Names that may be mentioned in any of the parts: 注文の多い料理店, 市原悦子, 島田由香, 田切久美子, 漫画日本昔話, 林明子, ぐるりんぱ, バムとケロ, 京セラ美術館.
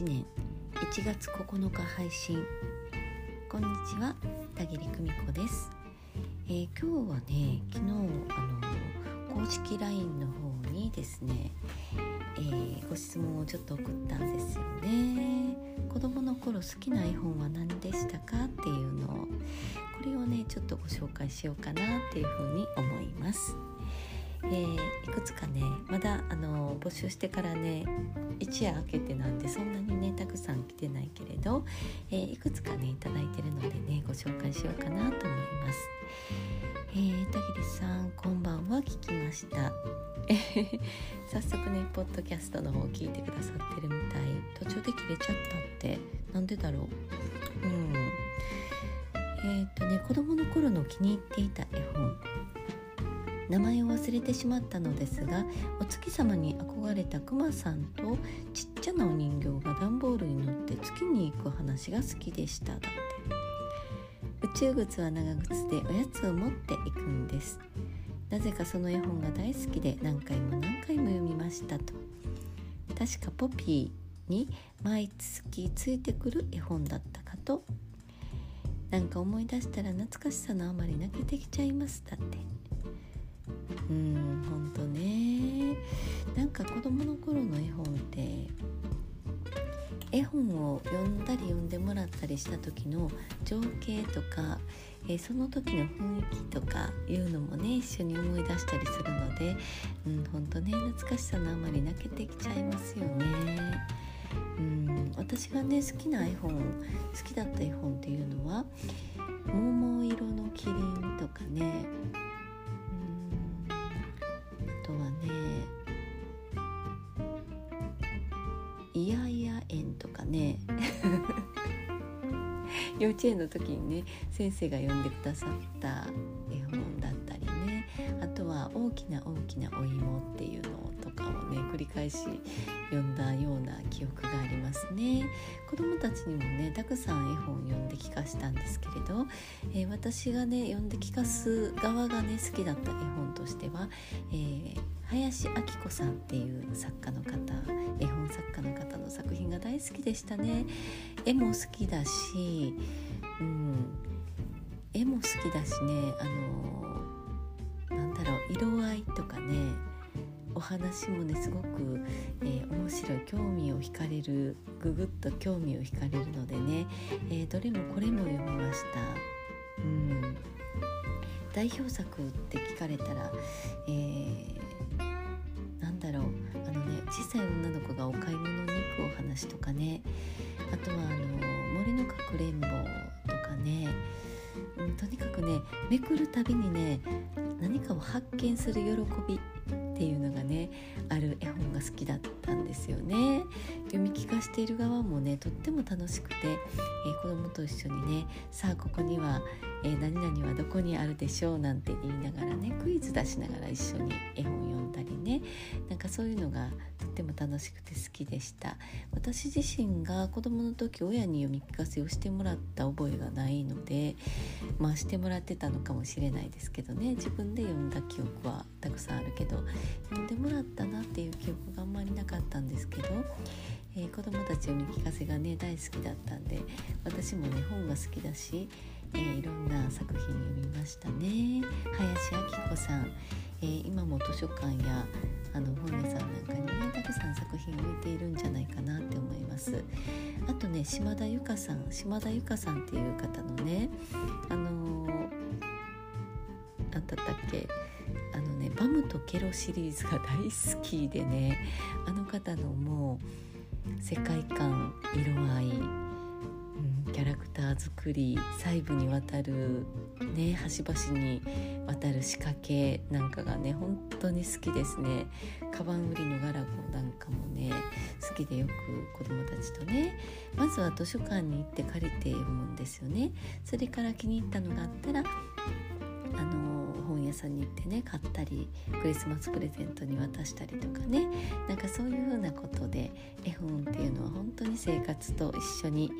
2021年1月9日配信。こんにちは、田切久美子です。今日はね、昨日公式 LINE の方にですね、ご質問をちょっと送ったんですよね。子供の頃好きな絵本は何でしたかっていうのを、これをねちょっとご紹介しようかなっていうふうに思います。いくつかね、まだ募集してからね一夜明けてなんでそんなにねたくさん来てないけれど、いくつかねいただいてるのでねご紹介しようかなと思います。田切さんこんばんは、聞きました。早速ねポッドキャストの方聞いてくださってるみたい。途中で切れちゃったってなんでだろう。子供の頃の気に入っていた絵本、名前を忘れてしまったのですが、お月様に憧れたクマさんとちっちゃなお人形が段ボールに乗って月に行く話が好きでした。だって宇宙靴は長靴でおやつを持っていくんです。なぜかその絵本が大好きで何回も読みましたと。確かポピーに毎月ついてくる絵本だったかと。なんか思い出したら懐かしさのあまり泣けてきちゃいますだって。ほんとね、なんか子供の頃の絵本って絵本を読んだり読んでもらったりした時の情景とか、その時の雰囲気とかいうのもね一緒に思い出したりするので、ほんとね懐かしさのあまり泣けてきちゃいますよね。私がね好きだった絵本っていうのは桃色のキリンとかね、イヤイヤ園とかね幼稚園の時にね先生が読んでくださった絵本だったりね、あとは大きなお芋っていうのとかをね繰り返し読んだような記憶がありますね。子どもたちにもねたくさん絵本を読んで聞かしたんですけれど、私がね読んで聞かす側がね好きだった絵本としては、林明子さんっていう絵本作家の方の作品が大好きでしたね。絵も好きだし、ね、色合いとかね、お話もねすごく、面白い、興味を惹かれる、ググッと興味を惹かれるのでね、どれもこれも読みました。代表作って聞かれたら、小さい女の子がお買い物に行くお話とかね、あとは森のかくれんぼとかね、とにかくねめくるたびにね何かを発見する喜びっていうのがねある絵本が好きだったんですよね。読み聞かしている側もねとっても楽しくて、子供と一緒にねさあここには、何々はどこにあるでしょうなんて言いながらねクイズ出しながら一緒に絵本読んだりね、なんかそういうのがとっても楽しくて好きでした。私自身が子供の時親に読み聞かせをしてもらった覚えがないので、まあしてもらってたのかもしれないですけどね、自分で読んだ記憶はたくさんあるけど読んでもらったなっていう記憶があんまりなかったんですけど、子どもたち読み聞かせがね大好きだったんで、私もね本が好きだし、いろんな作品読みましたね。林明子さん、今も図書館や本屋さんなんかにねたくさん作品置いているんじゃないかなって思います。あとね島田由香さんっていう方のねバムとケロシリーズが大好きでね、あの方のもう世界観、色合い、キャラクター作り、細部にわたるね端々にわたる仕掛けなんかがね本当に好きですね。カバン売りのガラゴなんかもね好きで、よく子どもたちとねまずは図書館に行って借りて読むんですよね。それから気に入ったのがあったら本屋屋さんに行ってね買ったり、クリスマスプレゼントに渡したりとかね、なんかそういうふうなことで絵本っていうのは本当に生活と一緒に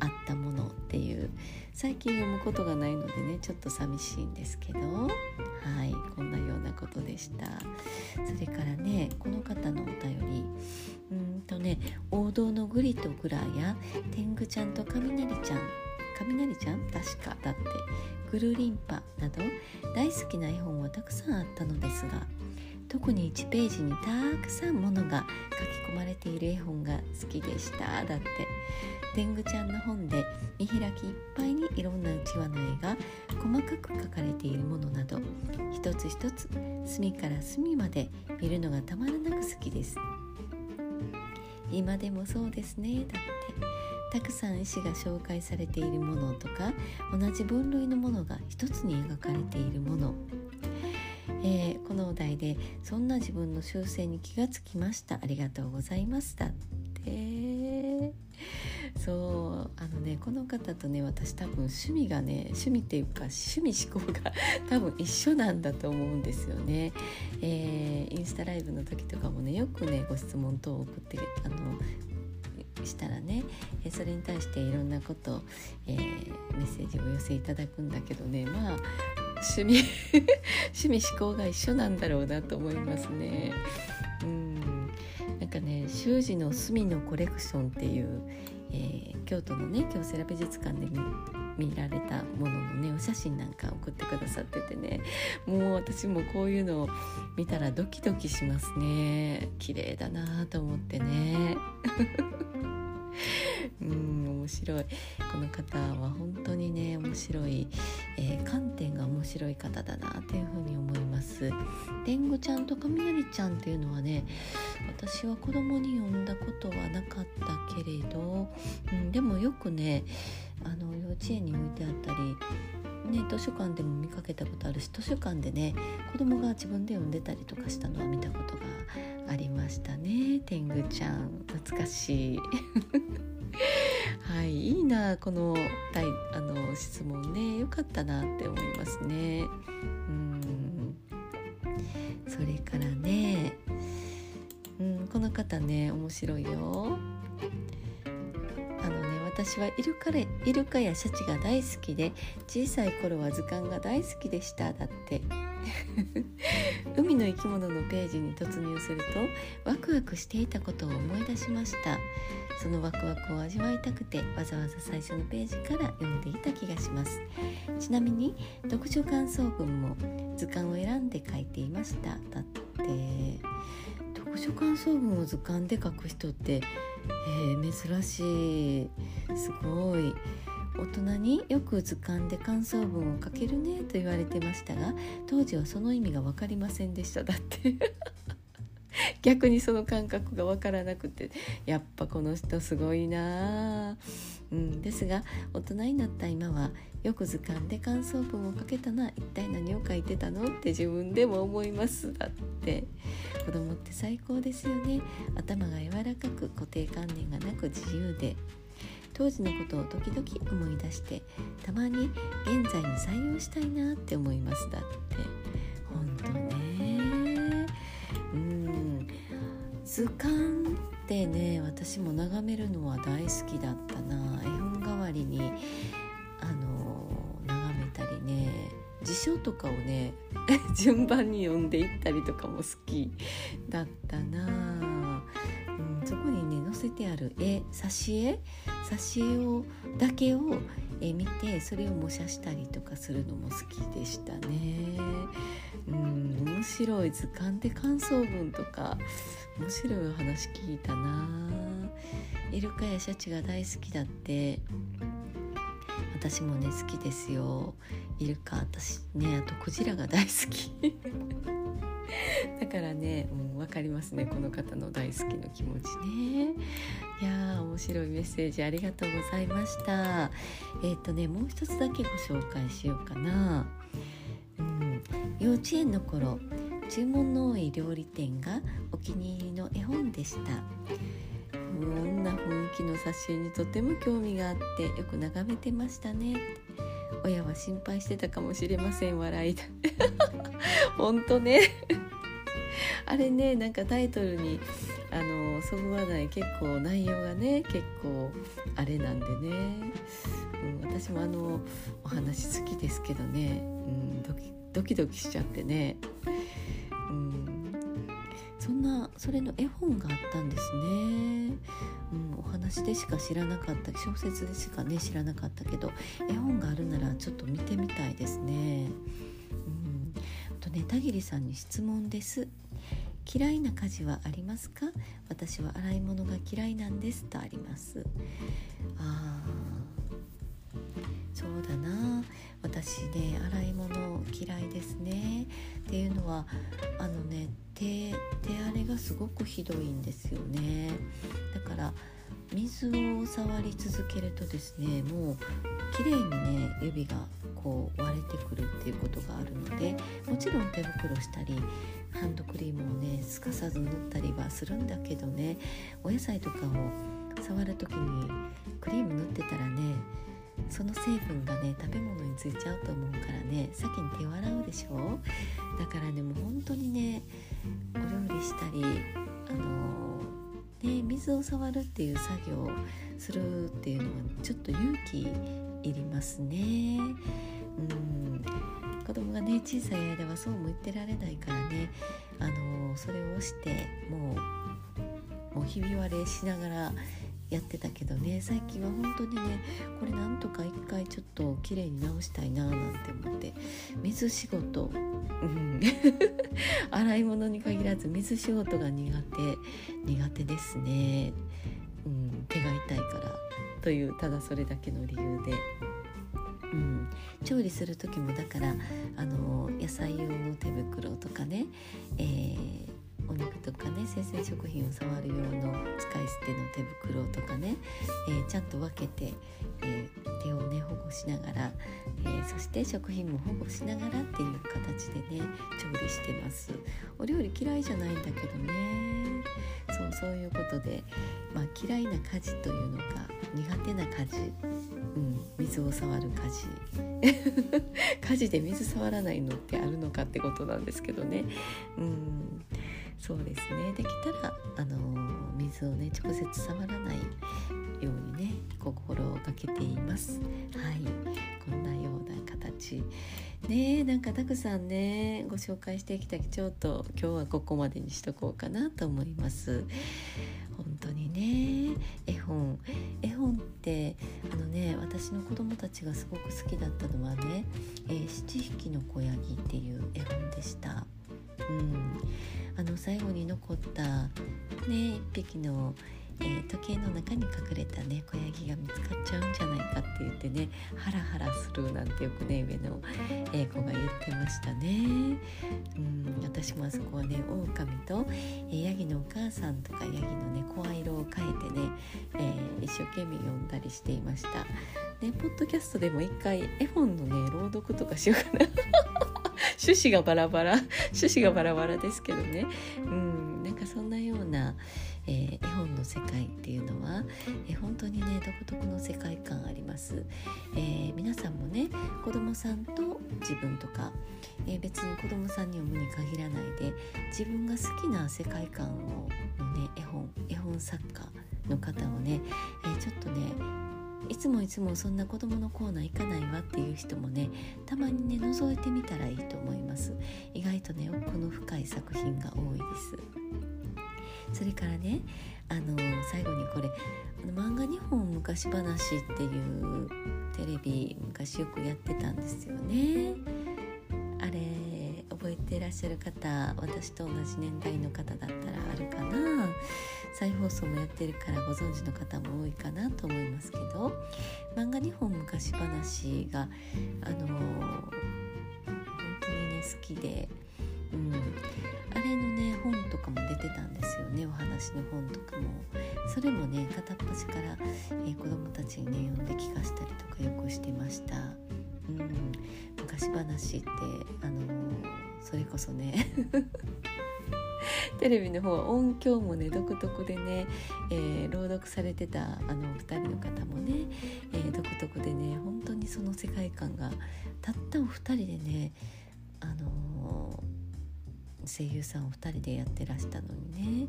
あったものっていう、最近読むことがないのでねちょっと寂しいんですけど、はい、こんなようなことでした。それからねこの方のお便り、王道のグリとグラや天狗ちゃんと雷ちゃん確かだってぐるりんぱなど大好きな絵本はたくさんあったのですが、特に1ページにたくさんものが書き込まれている絵本が好きでした。だって天狗ちゃんの本で見開きいっぱいにいろんなうちわの絵が細かく描かれているものなど、一つ一つ隅から隅まで見るのがたまらなく好きです。今でもそうですね。だってたくさん石が紹介されているものとか、同じ分類のものが一つに描かれているもの、このお題でそんな自分の習性に気がつきました、ありがとうございます。だってそうこの方とね私多分趣味思考が多分一緒なんだと思うんですよね。インスタライブの時とかもねよくねご質問等を送ってしたらね、それに対していろんなことを、メッセージを寄せいただくんだけどね、まあ趣味思考が一緒なんだろうなと思いますね。なんかね習字の墨のコレクションっていう、京都のね京セラ美術館で見られたもののねお写真なんか送ってくださっててね、もう私もこういうのを見たらドキドキしますね。綺麗だなと思ってね面白い。この方は本当にね面白い、観点が面白い方だなというふうに思います。天狗ちゃんと雷ちゃんっていうのはね私は子供に読んだことはなかったけれど、でもよくね幼稚園に置いてあったり、ね、図書館でも見かけたことあるし、図書館でね子供が自分で読んでたりとかしたのは見たことがありましたね。天狗ちゃん懐かしいはい、いいなこの質問ね、よかったなって思いますね。それからね、この方ね面白いよ。私はイルカやシャチが大好きで、小さい頃は図鑑が大好きでした。だって海の生き物のページに突入するとワクワクしていたことを思い出しました。そのワクワクを味わいたくてわざわざ最初のページから読んでいた気がします。ちなみに読書感想文も図鑑を選んで書いていました。だって読書感想文を図鑑で書く人って、珍しい。すごい。大人によく図鑑で感想文を書けるねと言われてましたが、当時はその意味が分かりませんでした。だって逆にその感覚が分からなくて、やっぱこの人すごいな、ですが大人になった今はよく図鑑で感想文を書けたな、一体何を書いてたのって自分でも思います。だって子供って最高ですよね。頭が柔らかく固定観念がなく自由で、当時のことを時々思い出してたまに現在に採用したいなって思います。だって本当ね、図鑑ってね私も眺めるのは大好きだったな。絵本代わりに眺めたりね、辞書とかをね順番に読んでいったりとかも好きだったな。そこにね載せてある挿絵だけを見て、それを模写したりとかするのも好きでしたね。面白い。図鑑で感想文とか面白いお話聞いたな。イルカやシャチが大好きだって私もね好きですよ。イルカ、私ねあとクジラが大好きだからね、分かりますねこの方の大好きの気持ちね。いや面白いメッセージありがとうございました。もう一つだけご紹介しようかな。幼稚園の頃、注文の多い料理店がお気に入りの絵本でした。こんな雰囲気の挿絵にとても興味があってよく眺めてましたね。親は心配してたかもしれません笑いだほんとねあれね、なんかタイトルにそぐわない、結構内容がね結構あれなんでね、うん、私もお話好きですけどね、うん、ドキドキしちゃってね、うん、それの絵本があったんですね、うん、お話でしか知らなかった、小説でしかね知らなかったけど、絵本があるならちょっと見てみたいですね。田切さんに質問です。嫌いな家事はありますか？私は洗い物が嫌いなんです、とあります。そうだな、私ね洗い物嫌いですね。っていうのは手荒れがすごくひどいんですよね。だから水を触り続けるとですね、もう綺麗にね指がこう割れてくるっていうことがあるので、もちろん手袋したりハンドクリームをねすかさず塗ったりはするんだけどね、お野菜とかを触るときにクリーム塗ってたらね、その成分がね食べ物についちゃうと思うからね、先に手を洗うでしょ。だからねもう本当にねお料理したり水を触るっていう作業をするっていうのはちょっと勇気いりますね、うん、子供がね小さい間はそうも言ってられないからね、それをしてもうひび割れしながらやってたけどね、最近は本当にねこれなんとか一回ちょっときれいに直したいななんて思って、水仕事、うん、洗い物に限らず水仕事が苦手ですね、うん、手が痛いからという、ただそれだけの理由で、うん、調理する時もだから野菜用の手袋とかね、お肉とかね生鮮食品を触る用の使い捨ての手袋とかね、ちゃんと分けて、手をね保護しながら、そして食品も保護しながらっていう形でね調理してます。お料理嫌いじゃないんだけどね、そういうことで、嫌いな家事というのか苦手な家事、うん、水を触る家事家事で水触らないのってあるのかってことなんですけどね、うん、そうですね、できたら水をね直接触らないようにね心がけています。はい、こんなような形ね、なんかたくさんねご紹介してきたけど、ちょっと今日はここまでにしとこうかなと思います。本当にね絵本って私の子供たちがすごく好きだったのはね、七匹の子ヤギっていう絵本でした。うん、最後に残ったね一匹の時計の中に隠れたね小ヤギが見つかっちゃうんじゃないかって言ってね、ハラハラするなんてよくね上の子が言ってましたね、うん、私もあそこはね狼とヤギのお母さんとかヤギのね声色を変えてね、一生懸命読んだりしていましたね。ポッドキャストでも一回絵本のね朗読とかしようかな趣旨がバラバラですけどね、うん、なんかそんなような絵本の世界っていうのは、本当にね独特の世界観あります、皆さんもね子供さんと自分とか、別に子供さんに読むに限らないで、自分が好きな世界観のね絵本作家の方をね、ちょっとねいつもそんな子どものコーナー行かないわっていう人もねたまにね覗いてみたらいいと思います。意外とね奥の深い作品が多いです。それからね最後にこれ漫画日本昔話っていうテレビ昔よくやってたんですよね。あれ覚えていらっしゃる方、私と同じ年代の方だったらあるかな、再放送もやってるからご存知の方も多いかなと思いますけど、漫画日本昔話が本当にね好きで、うん、あれのね本とかも出てたんですよね、お話の本とかも。それもね片っ端から、子どもたちにね読んで聞かせたりとかよくしてました。うん、昔話ってそれこそねテレビの方は音響もね独特でね、朗読されてたあのお二人の方もね、独特でね、本当にその世界観がたったお二人でね、声優さんお二人でやってらしたのにね、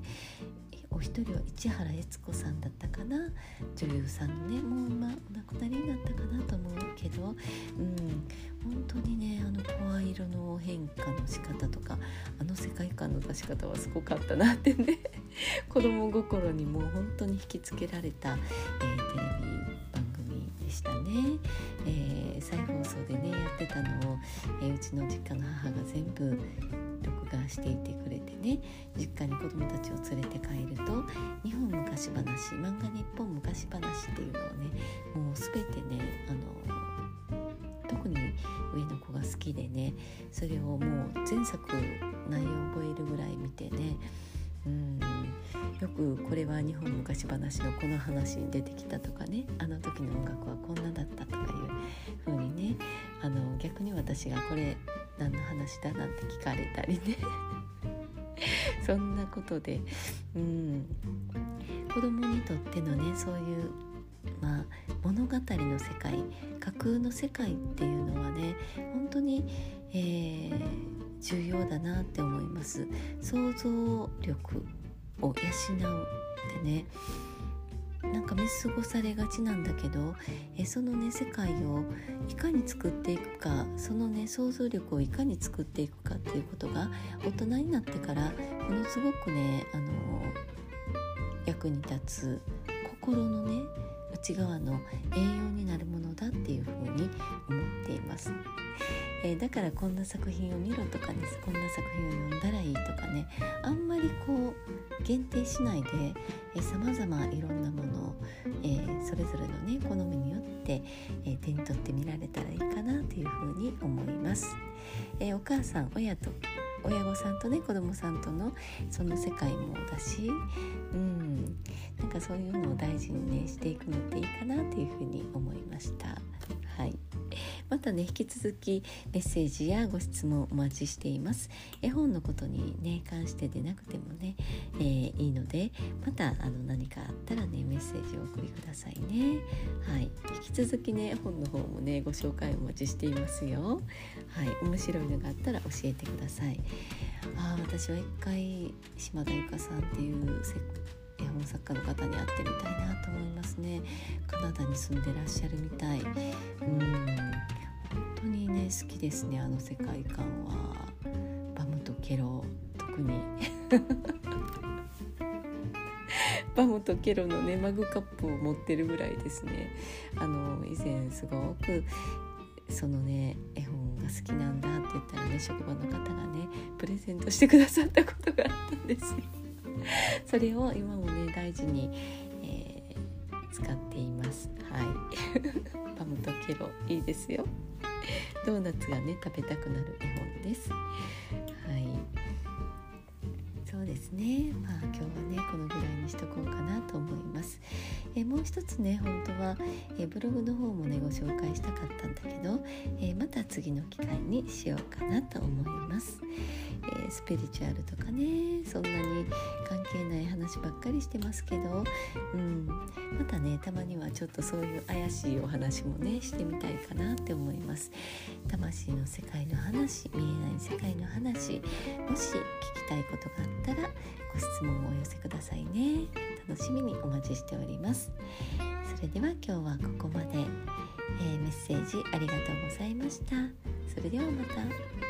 お一人は市原悦子さんだったかな、女優さんのね、もう今お亡くなりになったかなと思うけど、本当にね、あの声色の変化の仕方とか、あの世界観の出し方はすごかったなってね子供心にもう本当に引きつけられた、テレビ番組でしたね。再放送でねやってたのを、うちの実家の母が全部録画していてくれてね、実家に子供たちを連れて帰ると日本昔話、漫画日本昔話っていうのをね、もうすべてね、特に上の子が好きでね、それをもう前作内容を覚えるぐらい見てね、よくこれは日本昔話のこの話に出てきたとかね、あの時の音楽はこんなだったとかいう風にね、逆に私がこれ何の話だなんて聞かれたりねそんなことで、子供にとってのね、そういう、物語の世界、架空の世界っていうのはね、本当に、重要だなって思います。想像力を養うってね、なんか見過ごされがちなんだけど、そのね世界をいかに作っていくか、そのね想像力をいかに作っていくかっていうことが大人になってからものすごくね、役に立つ心のね内側の栄養になるものだっていうふうに思っています。だからこんな作品を見ろとかね、こんな作品を読んだらいいとかね、あんまりこう限定しないで、さまざまいろんなものを、それぞれのね好みによって、手に取ってみられたらいいかなというふうに思います。お母さん、親御さんとね子供さんとのその世界もだし、なんかそういうのを大事にねしていくのっていいかなというふうに思いました。はい、またね引き続きメッセージやご質問お待ちしています。絵本のことにね関してでなくてもね、いいので、また何かあったらねメッセージをお送りくださいね。はい、引き続きね絵本の方もねご紹介お待ちしていますよ。はい、面白いのがあったら教えてください。私は一回島田由香さんっていう絵本作家の方に会ってみたいなと思いますね。カナダに住んでらっしゃるみたい。本当にね好きですね、あの世界観は。バムとケロ、特にバムとケロのねマグカップを持ってるぐらいですね。以前すごくそのね絵本が好きなんだって言ったらね、職場の方がねプレゼントしてくださったことがあったんですよ。それを今もね大事に、使っています。はいパムとケロいいですよ。ドーナツがね食べたくなる絵本です。はい、そうですね、今日はねこのぐらいにしとこうかなと思います。もう一つね本当は、ブログの方もねご紹介したかったんだけど、また次の機会にしようかなと思います。スピリチュアルとかね、そんなに関係ない話ばっかりしてますけど、またねたまにはちょっとそういう怪しいお話もねしてみたいかなって思います。魂の世界の話、見えない世界の話、もし聞きたいことがあったらご質問をお寄せくださいね。楽しみにお待ちしております。それでは今日はここまで。メッセージありがとうございました。それではまた。